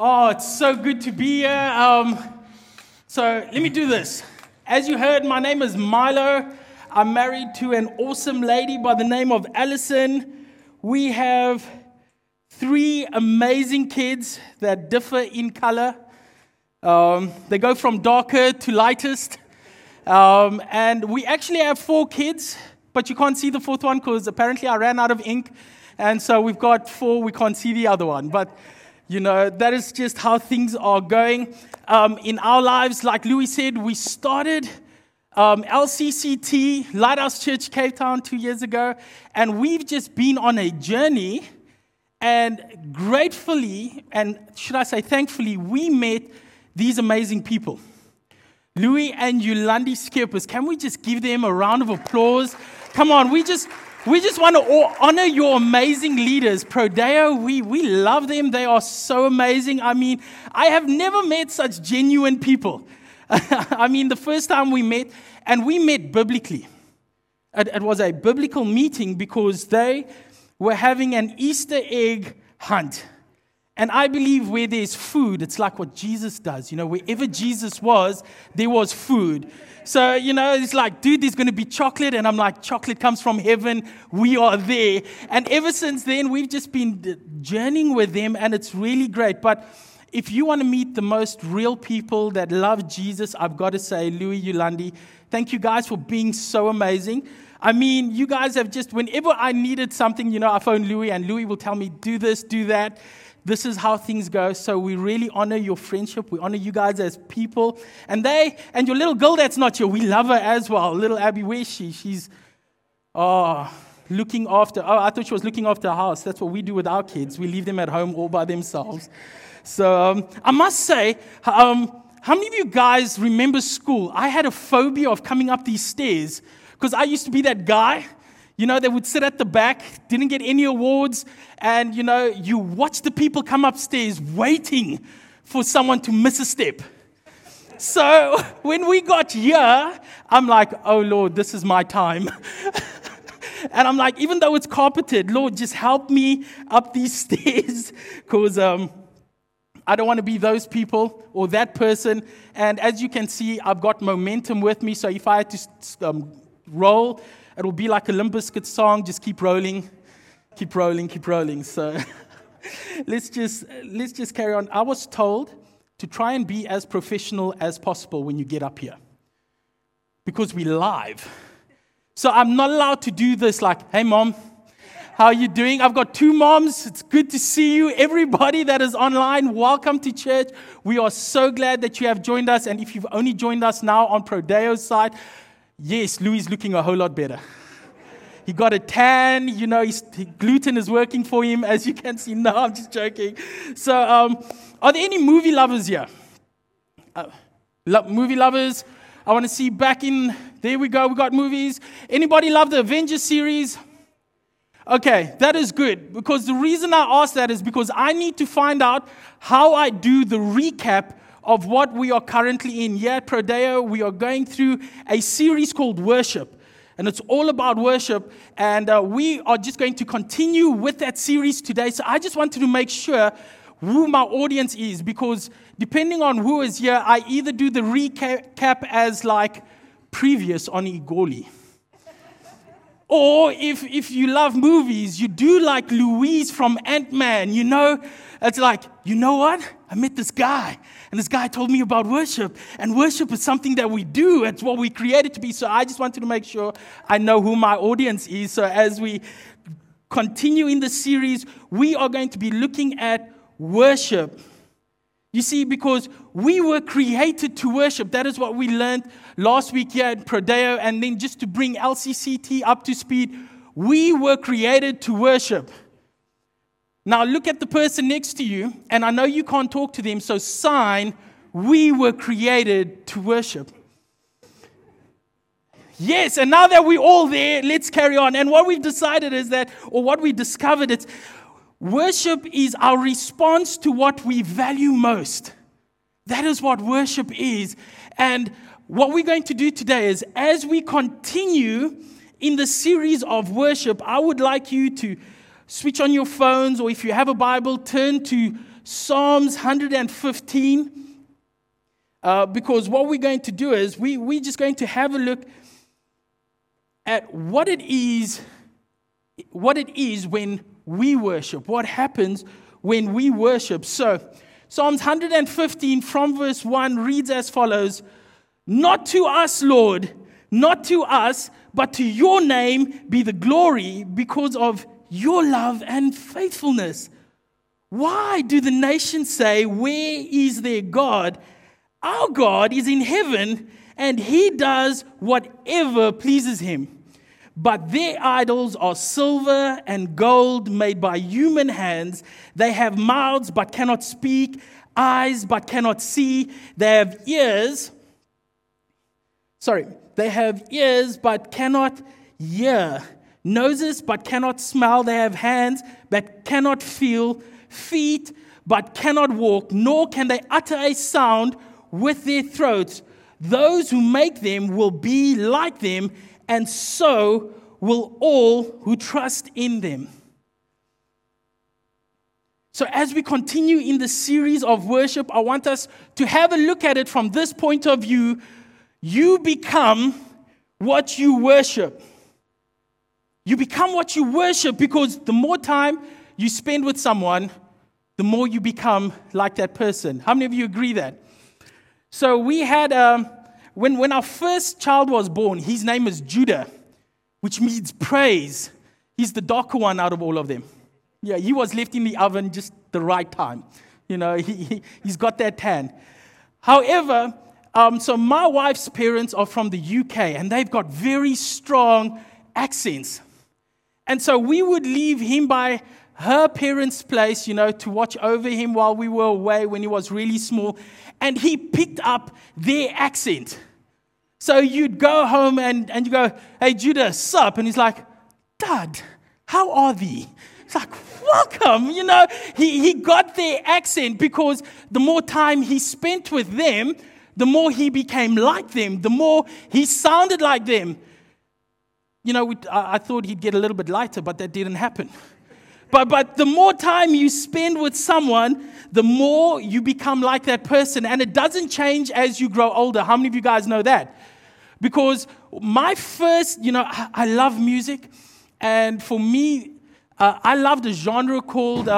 Oh, it's so good to be here. So let me do this. As you heard, my name is Milo. I'm married to an awesome lady by the name of Allison. We have three amazing kids that differ in color. They go from darker to lightest. And we actually have four kids, but you can't see the fourth one because apparently I ran out of ink. And so we've got four, we can't see the other one. But, you know, that is just how things are going. In our lives, like Louis said, we started LCCT, Lighthouse Church, Cape Town, 2 years ago. And we've just been on a journey. And gratefully, and should I say thankfully, we met these amazing people. Louis and Yolandi Skippers. Can we just give them a round of applause? Come on, we just want to honor your amazing leaders. Prodeo, we love them. They are so amazing. I mean, I have never met such genuine people. I mean, the first time we met, and we met biblically. It was a biblical meeting because they were having an Easter egg hunt. And I believe where there's food, it's like what Jesus does. You know, wherever Jesus was, there was food. So, you know, it's like, dude, there's going to be chocolate. And I'm like, chocolate comes from heaven. We are there. And ever since then, we've just been journeying with them. And it's really great. But if you want to meet the most real people that love Jesus, I've got to say, Louis Ulandi, thank you guys for being so amazing. I mean, you guys have just, whenever I needed something, you know, I phone Louis and Louis will tell me, do this, do that. This is how things go. So we really honor your friendship. We honor you guys as people. And your little girl that's not here, we love her as well. Little Abby, where is she? She's looking after. Oh, I thought she was looking after the house. That's what we do with our kids. We leave them at home all by themselves. So I must say, how many of you guys remember school? I had a phobia of coming up these stairs. Because I used to be that guy, you know, that would sit at the back, didn't get any awards. And, you know, you watch the people come upstairs waiting for someone to miss a step. So when we got here, I'm like, oh, Lord, this is my time. And I'm like, even though it's carpeted, Lord, just help me up these stairs because I don't want to be those people or that person. And as you can see, I've got momentum with me. So if I had to roll, it will be like a Limp Bizkit song, just keep rolling, keep rolling, keep rolling. So let's just carry on. I was told to try and be as professional as possible when you get up here because we're live. So I'm not allowed to do this like, hey, Mom, how are you doing? I've got two moms. It's good to see you. Everybody that is online, welcome to church. We are so glad that you have joined us. And if you've only joined us now on Prodeo's side, yes, Louis is looking a whole lot better. He got a tan, you know, gluten is working for him, as you can see. No, I'm just joking. So, are there any movie lovers here? Movie lovers, I want to see back in, there we go, we got movies. Anybody love the Avengers series? Okay, that is good, because the reason I ask that is because I need to find out how I do the recap of what we are currently in. Here at Prodeo, we are going through a series called Worship. And it's all about worship. And we are just going to continue with that series today. So I just wanted to make sure who my audience is. Because depending on who is here, I either do the recap as like previous on Igoli. Or if you love movies, you do like Louise from Ant-Man, you know. It's like, you know what? I met this guy, and this guy told me about worship. And worship is something that we do. It's what we created to be. So I just wanted to make sure I know who my audience is. So as we continue in the series, we are going to be looking at worship. You see, because we were created to worship. That is what we learned last week here at Prodeo. And then just to bring LCCT up to speed, we were created to worship. Now look at the person next to you, and I know you can't talk to them, so sign, we were created to worship. Yes, and now that we're all there, let's carry on. And what we've decided is that, or what we discovered, it's worship is our response to what we value most. That is what worship is. And what we're going to do today is, as we continue in the series of worship, I would like you to switch on your phones, or if you have a Bible, turn to Psalms 115. Because what we're going to do is we're just going to have a look at what it is when we worship, what happens when we worship. So Psalms 115 from verse 1 reads as follows: "Not to us, Lord, not to us, but to your name be the glory because of your love and faithfulness. Why do the nations say, 'Where is their God?' Our God is in heaven, and he does whatever pleases him. But their idols are silver and gold made by human hands. They have mouths but cannot speak, eyes but cannot see. They have ears but cannot hear, noses but cannot smell. They have hands but cannot feel, feet but cannot walk, nor can they utter a sound with their throats. Those who make them will be like them, and so will all who trust in them." So as we continue in the series of worship, I want us to have a look at it from this point of view. You become what you worship. You become what you worship, because the more time you spend with someone, the more you become like that person. How many of you agree that? So we had, when our first child was born, his name is Judah, which means praise. He's the darker one out of all of them. Yeah, he was left in the oven just the right time. You know, he's got that tan. However, so my wife's parents are from the UK, and they've got very strong accents. And so we would leave him by her parents' place, you know, to watch over him while we were away when he was really small. And he picked up their accent. So you'd go home and you go, "Hey, Judah, sup?" And he's like, "Dad, how are thee?" It's like, welcome, you know. He got their accent, because the more time he spent with them, the more he became like them, the more he sounded like them. You know, I thought he'd get a little bit lighter, but that didn't happen. But the more time you spend with someone, the more you become like that person. And it doesn't change as you grow older. How many of you guys know that? Because my first, you know, I love music. And for me, I loved a genre called...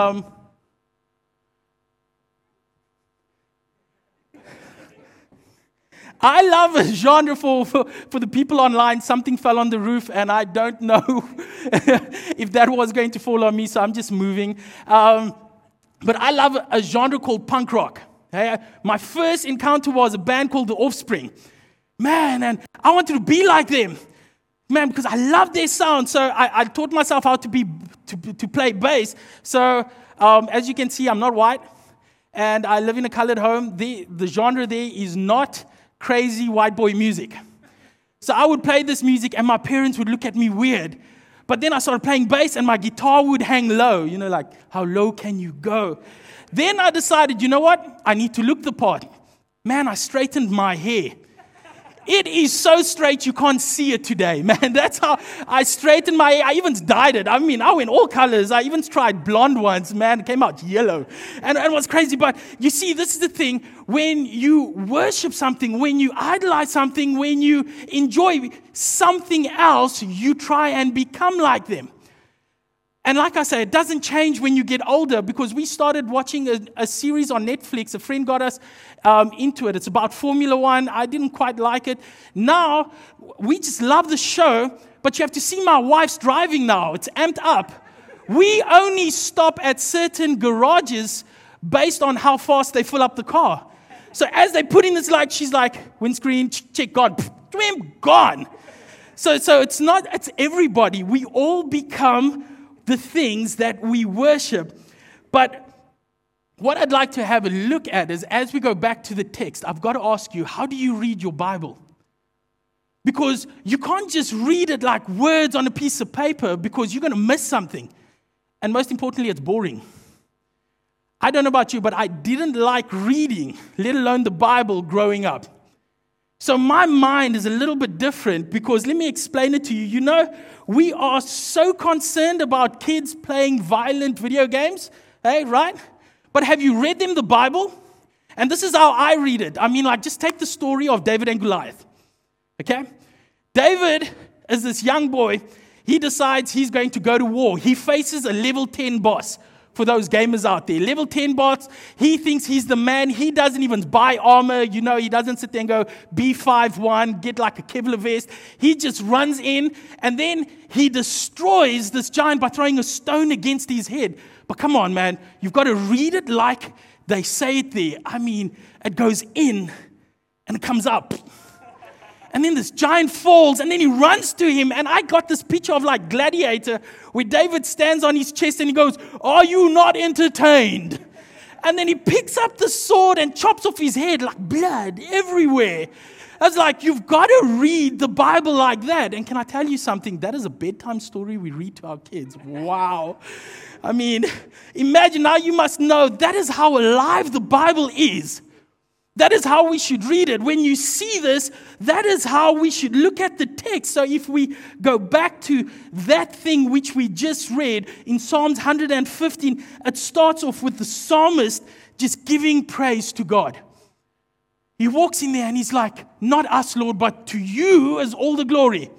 I love a genre for the people online. Something fell on the roof, and I don't know if that was going to fall on me, so I'm just moving. But I love a genre called punk rock. Hey, my first encounter was a band called The Offspring. Man, and I wanted to be like them. Man, because I love their sound, so I taught myself how to play bass. So as you can see, I'm not white, and I live in a colored home. The genre there is not crazy white boy music. So I would play this music, and my parents would look at me weird. But then I started playing bass, and my guitar would hang low. You know, like, how low can you go? Then I decided, you know what? I need to look the part. Man, I straightened my hair. It is so straight you can't see it today, man. That's how I straightened my hair. I even dyed it. I mean, I went all colors. I even tried blonde ones, man. It came out yellow. And it was crazy. But you see, this is the thing. When you worship something, when you idolize something, when you enjoy something else, you try and become like them. And like I say, it doesn't change when you get older, because we started watching a series on Netflix. A friend got us into it. It's about Formula One. I didn't quite like it. Now, we just love the show, but you have to see my wife's driving now. It's amped up. We only stop at certain garages based on how fast they fill up the car. So as they put in this light, she's like, windscreen, check, gone. Gone. So it's everybody. We all become the things that we worship. But what I'd like to have a look at is, as we go back to the text, I've got to ask you, how do you read your Bible? Because you can't just read it like words on a piece of paper, because you're going to miss something. And most importantly, it's boring. I don't know about you, but I didn't like reading, let alone the Bible, growing up. So my mind is a little bit different, because let me explain it to you. You know, we are so concerned about kids playing violent video games, hey, right? But have you read them the Bible? And this is how I read it. I mean, like, just take the story of David and Goliath. Okay? David is this young boy. He decides he's going to go to war. He faces a level 10 boss. For those gamers out there, level 10 boss, he thinks he's the man. He doesn't even buy armor. You know, he doesn't sit there and go B51, get like a Kevlar vest. He just runs in, and then he destroys this giant by throwing a stone against his head. But come on, man, you've got to read it like they say it there. I mean, it goes in and it comes up. And then this giant falls, and then he runs to him. And I got this picture of like Gladiator, where David stands on his chest and he goes, "Are you not entertained?" And then he picks up the sword and chops off his head, like blood everywhere. I was like, you've got to read the Bible like that. And can I tell you something? That is a bedtime story we read to our kids. Wow. I mean, imagine now. You must know that is how alive the Bible is. That is how we should read it. When you see this, that is how we should look at the text. So if we go back to that thing which we just read in Psalms 115, it starts off with the psalmist just giving praise to God. He walks in there and he's like, "Not us, Lord, but to you is all the glory.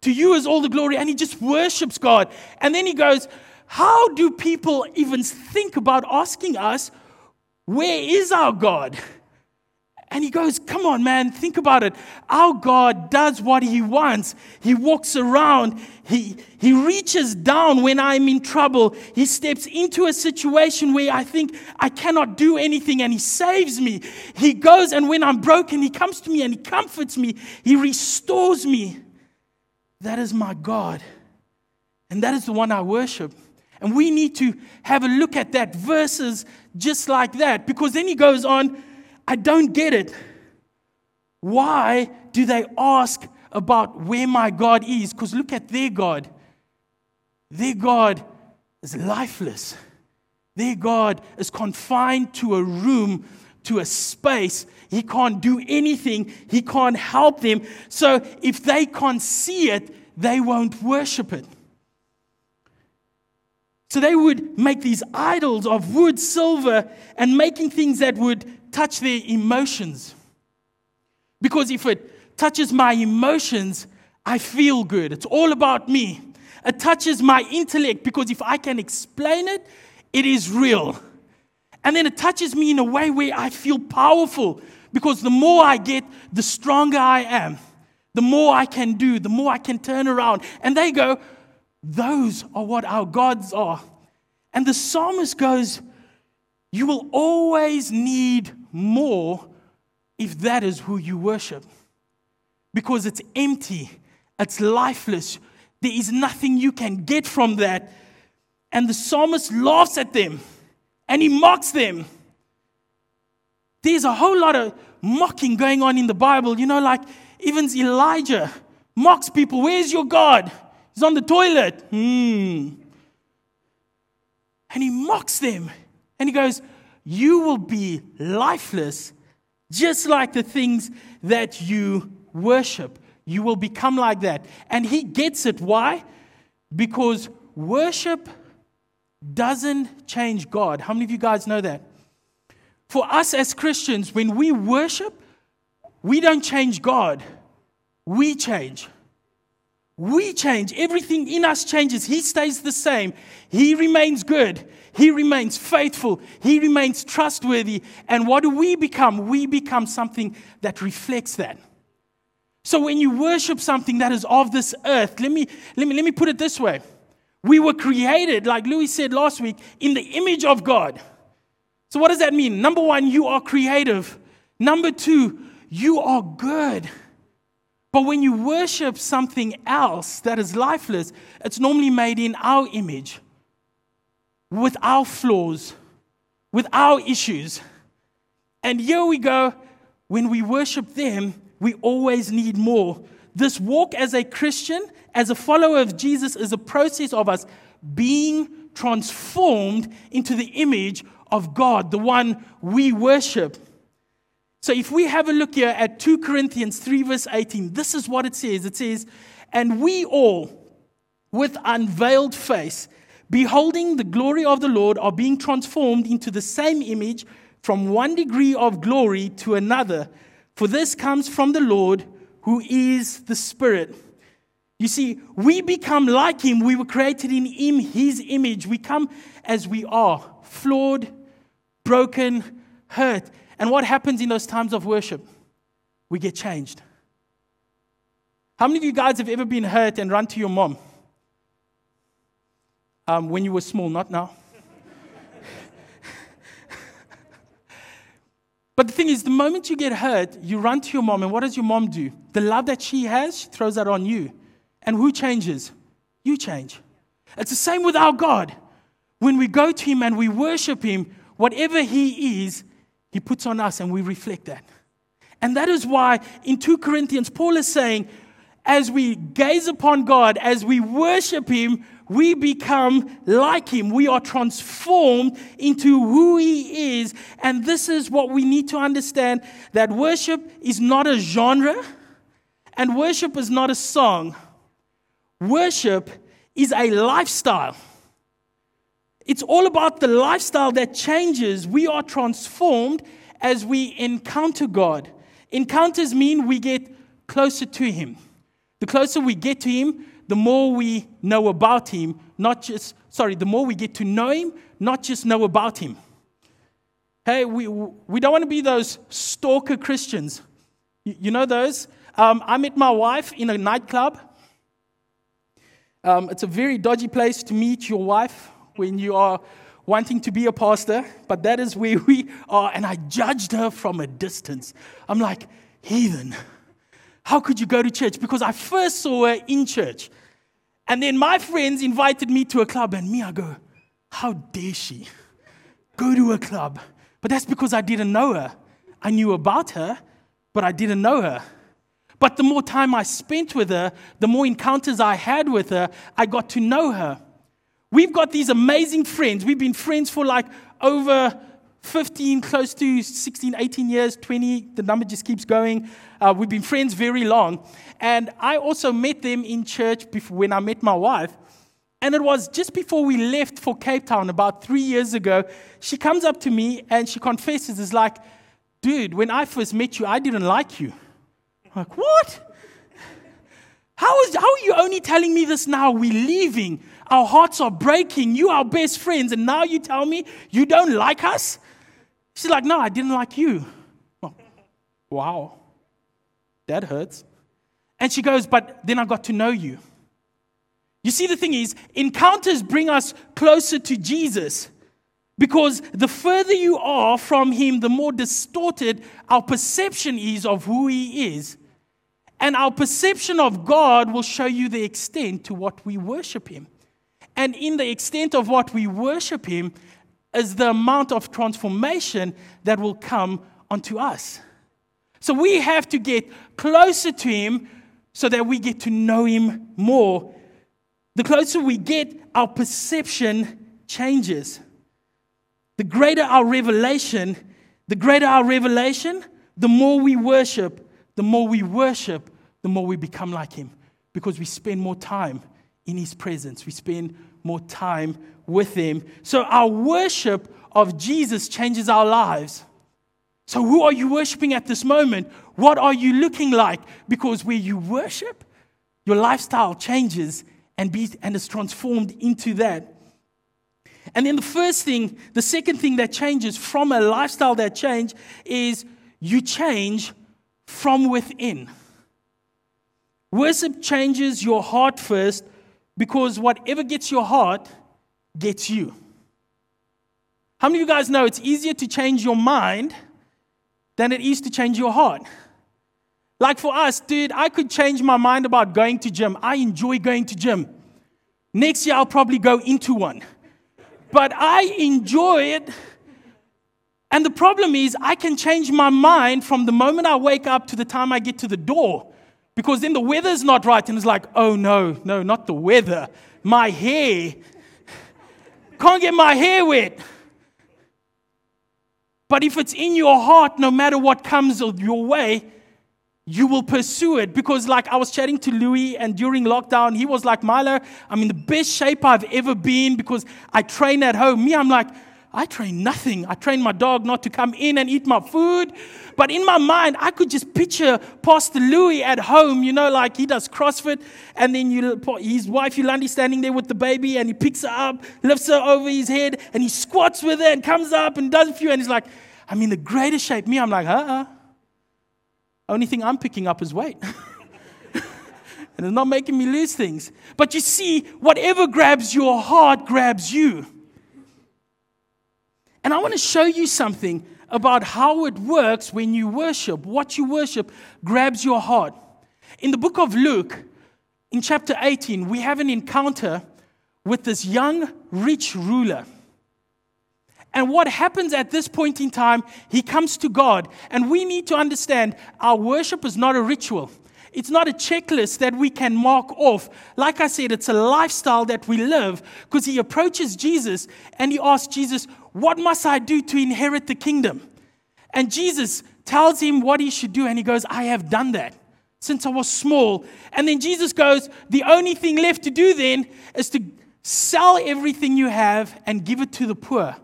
To you is all the glory." And he just worships God. And then he goes, "How do people even think about asking us, where is our God?" And he goes, come on, man, think about it. Our God does what he wants. He walks around. He reaches down when I'm in trouble. He steps into a situation where I think I cannot do anything, and he saves me. He goes, and when I'm broken, he comes to me and he comforts me. He restores me. That is my God. And that is the one I worship. And we need to have a look at that, verses just like that. Because then he goes on, I don't get it. Why do they ask about where my God is? Because look at their God. Their God is lifeless. Their God is confined to a room, to a space. He can't do anything. He can't help them. So if they can't see it, they won't worship it. So they would make these idols of wood, silver, and making things that would touch their emotions. Because if it touches my emotions, I feel good. It's all about me. It touches my intellect, because if I can explain it, it is real. And then it touches me in a way where I feel powerful, because the more I get, the stronger I am. The more I can do, the more I can turn around. And they go, those are what our gods are. And the psalmist goes, you will always need more if that is who you worship. Because it's empty, it's lifeless. There is nothing you can get from that. And the psalmist laughs at them and he mocks them. There's a whole lot of mocking going on in the Bible. You know, like even Elijah mocks people. Where's your God? He's on the toilet. And he mocks them. And he goes, you will be lifeless, just like the things that you worship. You will become like that. And he gets it. Why? Because worship doesn't change God. How many of you guys know that? For us as Christians, when we worship, we don't change God. We change. We change. Everything in us changes. He stays the same. He remains good. He remains faithful. He remains trustworthy. And what do we become? We become something that reflects that. So when you worship something that is of this earth, let me put it this way. We were created, like Louis said last week, in the image of God. So what does that mean? Number one, you are creative. Number two, you are good. But when you worship something else that is lifeless, it's normally made in our image, with our flaws, with our issues. And here we go. When we worship them, we always need more. This walk as a Christian, as a follower of Jesus, is a process of us being transformed into the image of God, the one we worship. So if we have a look here at 2 Corinthians 3 verse 18, this is what it says. It says, and we all, with unveiled face, beholding the glory of the Lord, are being transformed into the same image from one degree of glory to another. For this comes from the Lord, who is the Spirit. You see, we become like Him. We were created in Him, His image. We come as we are, flawed, broken, hurt. And what happens in those times of worship? We get changed. How many of you guys have ever been hurt and run to your mom? When you were small, not now. But the thing is, the moment you get hurt, you run to your mom. And what does your mom do? The love that she has, she throws that on you. And who changes? You change. It's the same with our God. When we go to Him and we worship Him, whatever He is, He puts on us and we reflect that. And that is why in 2 Corinthians, Paul is saying, as we gaze upon God, as we worship Him, we become like Him. We are transformed into who He is. And this is what we need to understand, that worship is not a genre and worship is not a song. Worship is a lifestyle. It's all about the lifestyle that changes. We are transformed as we encounter God. Encounters mean we get closer to Him. The closer we get to Him, the more we know about Him, the more we get to know Him, not just know about Him. Hey, we don't want to be those stalker Christians. You know those? I met my wife in a nightclub. It's a very dodgy place to meet your wife when you are wanting to be a pastor, but that is where we are, and I judged her from a distance. I'm like, heathen, how could you go to church? Because I first saw her in church, and then my friends invited me to a club, and I go, how dare she go to a club? But that's because I didn't know her. I knew about her, but I didn't know her. But the more time I spent with her, the more encounters I had with her, I got to know her. We've got these amazing friends. We've been friends for like over 15, close to 16, 18 years, 20. The number just keeps going. We've been friends very long. And I also met them in church when I met my wife. And it was just before we left for Cape Town about 3 years ago. She comes up to me and she confesses, it's like, dude, when I first met you, I didn't like you. I'm like, what? How are you only telling me this now? We're leaving. Our hearts are breaking. You are best friends. And now you tell me you don't like us? She's like, no, I didn't like you. Oh, wow. That hurts. And she goes, but then I got to know you. You see, the thing is, encounters bring us closer to Jesus. Because the further you are from Him, the more distorted our perception is of who He is. And our perception of God will show you the extent to what we worship Him. And in the extent of what we worship Him is the amount of transformation that will come onto us. So we have to get closer to Him so that we get to know Him more. The closer we get, our perception changes. The greater our revelation, the more we worship. The more we worship, the more we become like Him, because we spend more time in His presence. We spend more time with Him. So our worship of Jesus changes our lives. So who are you worshiping at this moment? What are you looking like? Because where you worship, your lifestyle changes and is transformed into that. And then the second thing that changes from a lifestyle that change is you change from within. Worship changes your heart first, because whatever gets your heart gets you. How many of you guys know it's easier to change your mind than it is to change your heart? Like for us, dude, I could change my mind about going to gym. I enjoy going to gym. Next year, I'll probably go into one. But I enjoy it. And the problem is, I can change my mind from the moment I wake up to the time I get to the door, because then the weather's not right, and it's like, oh no, not the weather. My hair. Can't get my hair wet. But if it's in your heart, no matter what comes your way, you will pursue it. Because like I was chatting to Louis, and during lockdown, he was like, Milo, I'm in the best shape I've ever been because I train at home. Me, I'm like, I train nothing. I train my dog not to come in and eat my food. But in my mind, I could just picture Pastor Louis at home, you know, like he does CrossFit. And then his wife, Yolandi, standing there with the baby, and he picks her up, lifts her over his head, and he squats with her and comes up and does a few. And he's like, I'm in the greatest shape. Me, I'm like, Only thing I'm picking up is weight. And it's not making me lose things. But you see, whatever grabs your heart grabs you. And I want to show you something about how it works when you worship. What you worship grabs your heart. In the book of Luke, in chapter 18, we have an encounter with this young, rich ruler. And what happens at this point in time, he comes to God. And we need to understand our worship is not a ritual. It's not a checklist that we can mark off. Like I said, it's a lifestyle that we live, because he approaches Jesus and he asks Jesus, what must I do to inherit the kingdom? And Jesus tells him what he should do, and he goes, I have done that since I was small. And then Jesus goes, the only thing left to do then is to sell everything you have and give it to the poor.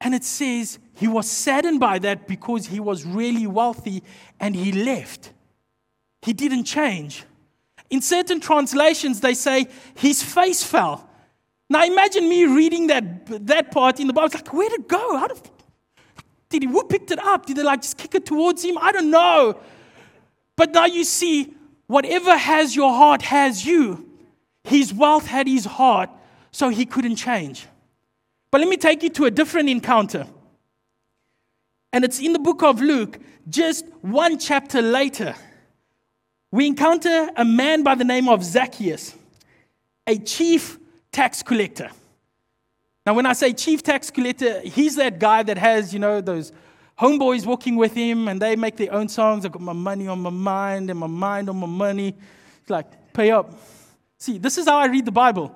And it says he was saddened by that because he was really wealthy and he left. He didn't change. In certain translations, they say his face fell. Now imagine me reading that part in the Bible. It's like, where'd it go? Who picked it up? Did they just kick it towards him? I don't know. But now you see, whatever has your heart has you. His wealth had his heart, so he couldn't change. But let me take you to a different encounter. And it's in the book of Luke, just one chapter later. We encounter a man by the name of Zacchaeus, a chief tax collector. Now, when I say chief tax collector, he's that guy that has, those homeboys walking with him, and they make their own songs. I've got my money on my mind and my mind on my money. It's like, pay up. See, this is how I read the Bible.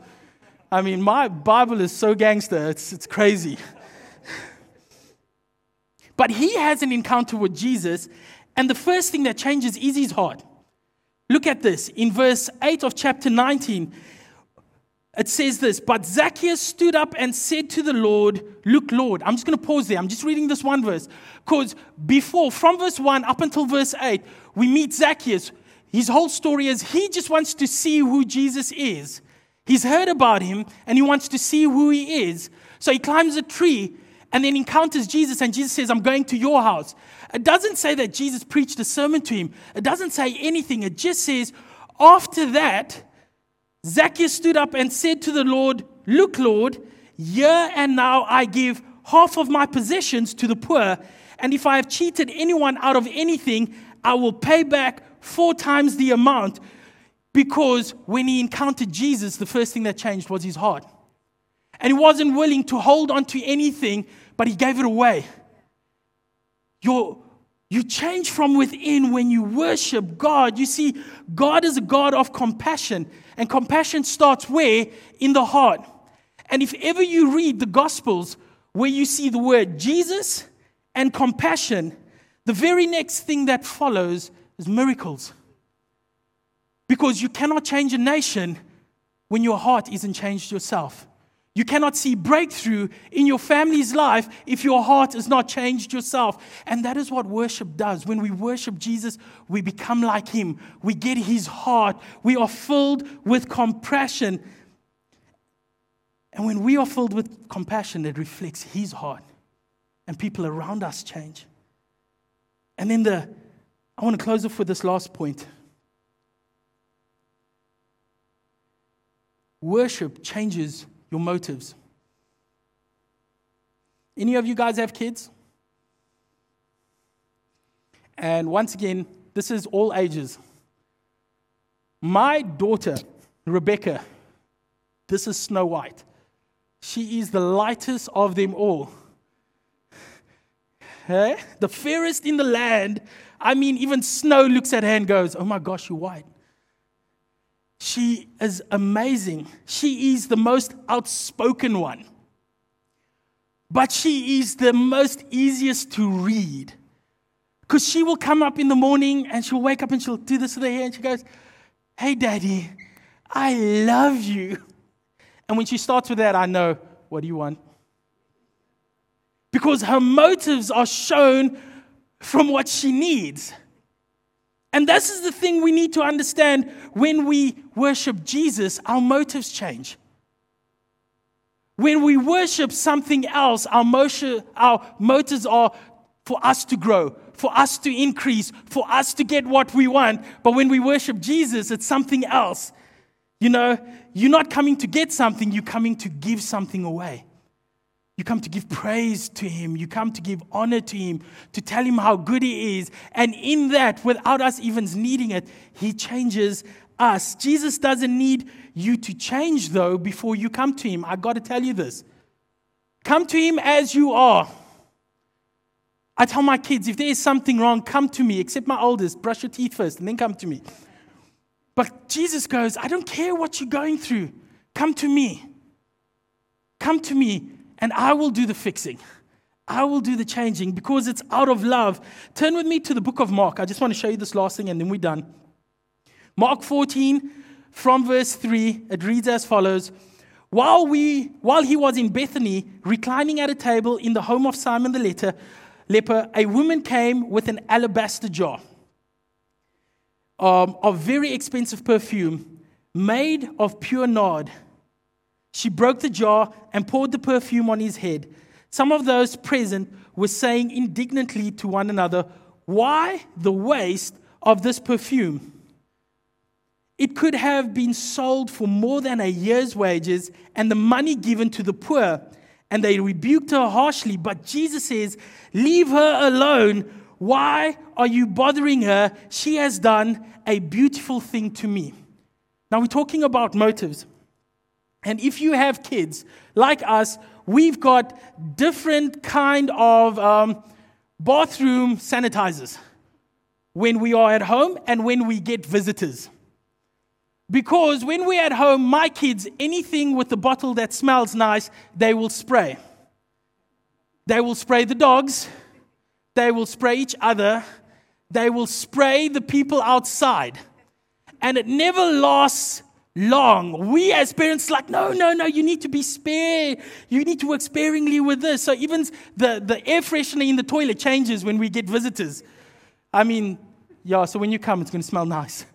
I mean, my Bible is so gangster, it's crazy. But he has an encounter with Jesus, and the first thing that changes is his heart. Look at this. In verse 8 of chapter 19, it says this, but Zacchaeus stood up and said to the Lord, look, Lord, I'm just going to pause there. I'm just reading this one verse. Because from verse 1 up until verse 8, we meet Zacchaeus. His whole story is he just wants to see who Jesus is. He's heard about him and he wants to see who he is. So he climbs a tree and then encounters Jesus, and Jesus says, I'm going to your house. It doesn't say that Jesus preached a sermon to him. It doesn't say anything. It just says, after that, Zacchaeus stood up and said to the Lord, look, Lord, here and now I give half of my possessions to the poor, and if I have cheated anyone out of anything, I will pay back 4 times the amount. Because when he encountered Jesus, the first thing that changed was his heart. And he wasn't willing to hold on to anything, but he gave it away. You change from within when you worship God. You see, God is a God of compassion. And compassion starts where? In the heart. And if ever you read the Gospels where you see the word Jesus and compassion, the very next thing that follows is miracles. Because you cannot change a nation when your heart isn't changed yourself. You cannot see breakthrough in your family's life if your heart is not changed yourself. And that is what worship does. When we worship Jesus, we become like him. We get his heart. We are filled with compassion. And when we are filled with compassion, it reflects his heart. And people around us change. And then I want to close off with this last point. Worship changes your motives. Any of you guys have kids? And once again, this is all ages. My daughter, Rebecca, this is Snow White. She is the lightest of them all. Hey? The fairest in the land. I mean, even snow looks at her and goes, oh my gosh, you're white. She is amazing. She is the most outspoken one. But she is the most easiest to read. Because she will come up in the morning and she'll wake up and she'll do this to the hair and she goes, "Hey, Daddy, I love you." And when she starts with that, I know, what do you want? Because her motives are shown from what she needs. And this is the thing we need to understand. When we worship Jesus, our motives change. When we worship something else, our motives are for us to grow, for us to increase, for us to get what we want. But when we worship Jesus, it's something else. You know, you're not coming to get something, you're coming to give something away. You come to give praise to him. You come to give honor to him, to tell him how good he is. And in that, without us even needing it, he changes us. Jesus doesn't need you to change, though, before you come to him. I got to tell you this. Come to him as you are. I tell my kids, if there is something wrong, come to me, except my oldest. Brush your teeth first and then come to me. But Jesus goes, I don't care what you're going through. Come to me. Come to me. And I will do the fixing. I will do the changing, because it's out of love. Turn with me to the book of Mark. I just want to show you this last thing and then we're done. Mark 14 from verse 3, it reads as follows. While he was in Bethany, reclining at a table in the home of Simon the leper, a woman came with an alabaster jar of very expensive perfume made of pure nard. She broke the jar and poured the perfume on his head. Some of those present were saying indignantly to one another, "Why the waste of this perfume? It could have been sold for more than a year's wages and the money given to the poor." And they rebuked her harshly. But Jesus says, "Leave her alone. Why are you bothering her? She has done a beautiful thing to me." Now we're talking about motives. And if you have kids like us, we've got different kind of bathroom sanitizers when we are at home and when we get visitors. Because when we're at home, my kids, anything with a bottle that smells nice, they will spray. They will spray the dogs. They will spray each other. They will spray the people outside. And it never lasts long. We as parents like, no, you need to be spare. You need to work sparingly with this. So even the air freshener in the toilet changes when we get visitors. I mean, yeah, so when you come, it's going to smell nice.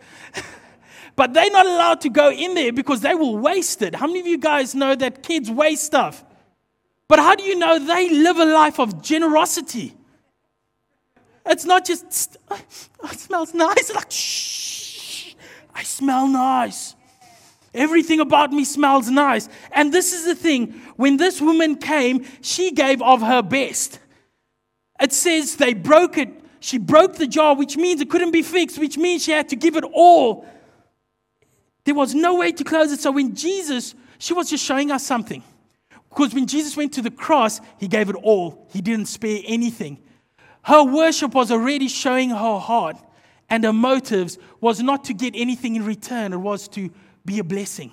But they're not allowed to go in there because they will waste it. How many of you guys know that kids waste stuff? But how do you know they live a life of generosity? It's not just, oh, it smells nice. It's like, shh, I smell nice. Everything about me smells nice. And this is the thing. When this woman came, she gave of her best. It says they broke it. She broke the jar, which means it couldn't be fixed, which means she had to give it all. There was no way to close it. So when Jesus, she was just showing us something. Because when Jesus went to the cross, he gave it all. He didn't spare anything. Her worship was already showing her heart. And her motives was not to get anything in return. It was to be a blessing.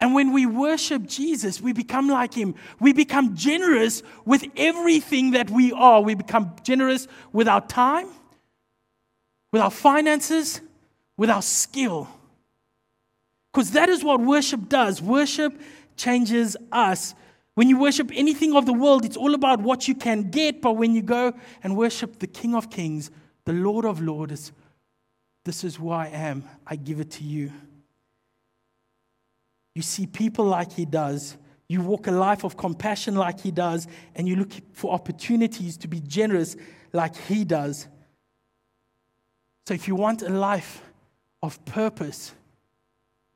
And when we worship Jesus, we become like him. We become generous with everything that we are. We become generous with our time, with our finances, with our skill. Because that is what worship does. Worship changes us. When you worship anything of the world, it's all about what you can get. But when you go and worship the King of Kings, the Lord of Lords, this is who I am. I give it to you. You see people like he does. You walk a life of compassion like he does. And you look for opportunities to be generous like he does. So if you want a life of purpose,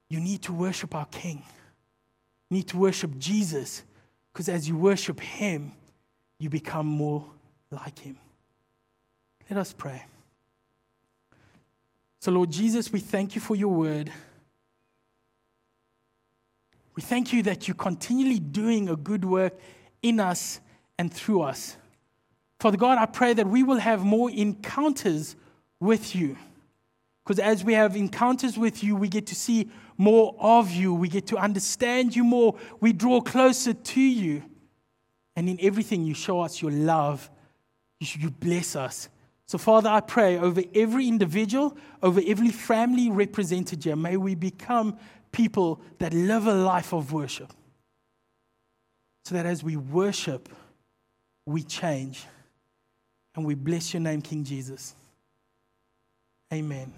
you need to worship our King. You need to worship Jesus. Because as you worship him, you become more like him. Let us pray. So Lord Jesus, we thank you for your word. We thank you that you're continually doing a good work in us and through us. Father God, I pray that we will have more encounters with you. Because as we have encounters with you, we get to see more of you. We get to understand you more. We draw closer to you. And in everything, you show us your love. You bless us. So, Father, I pray over every individual, over every family represented here, may we become people that live a life of worship. So that as we worship, we change. And we bless your name, King Jesus. Amen.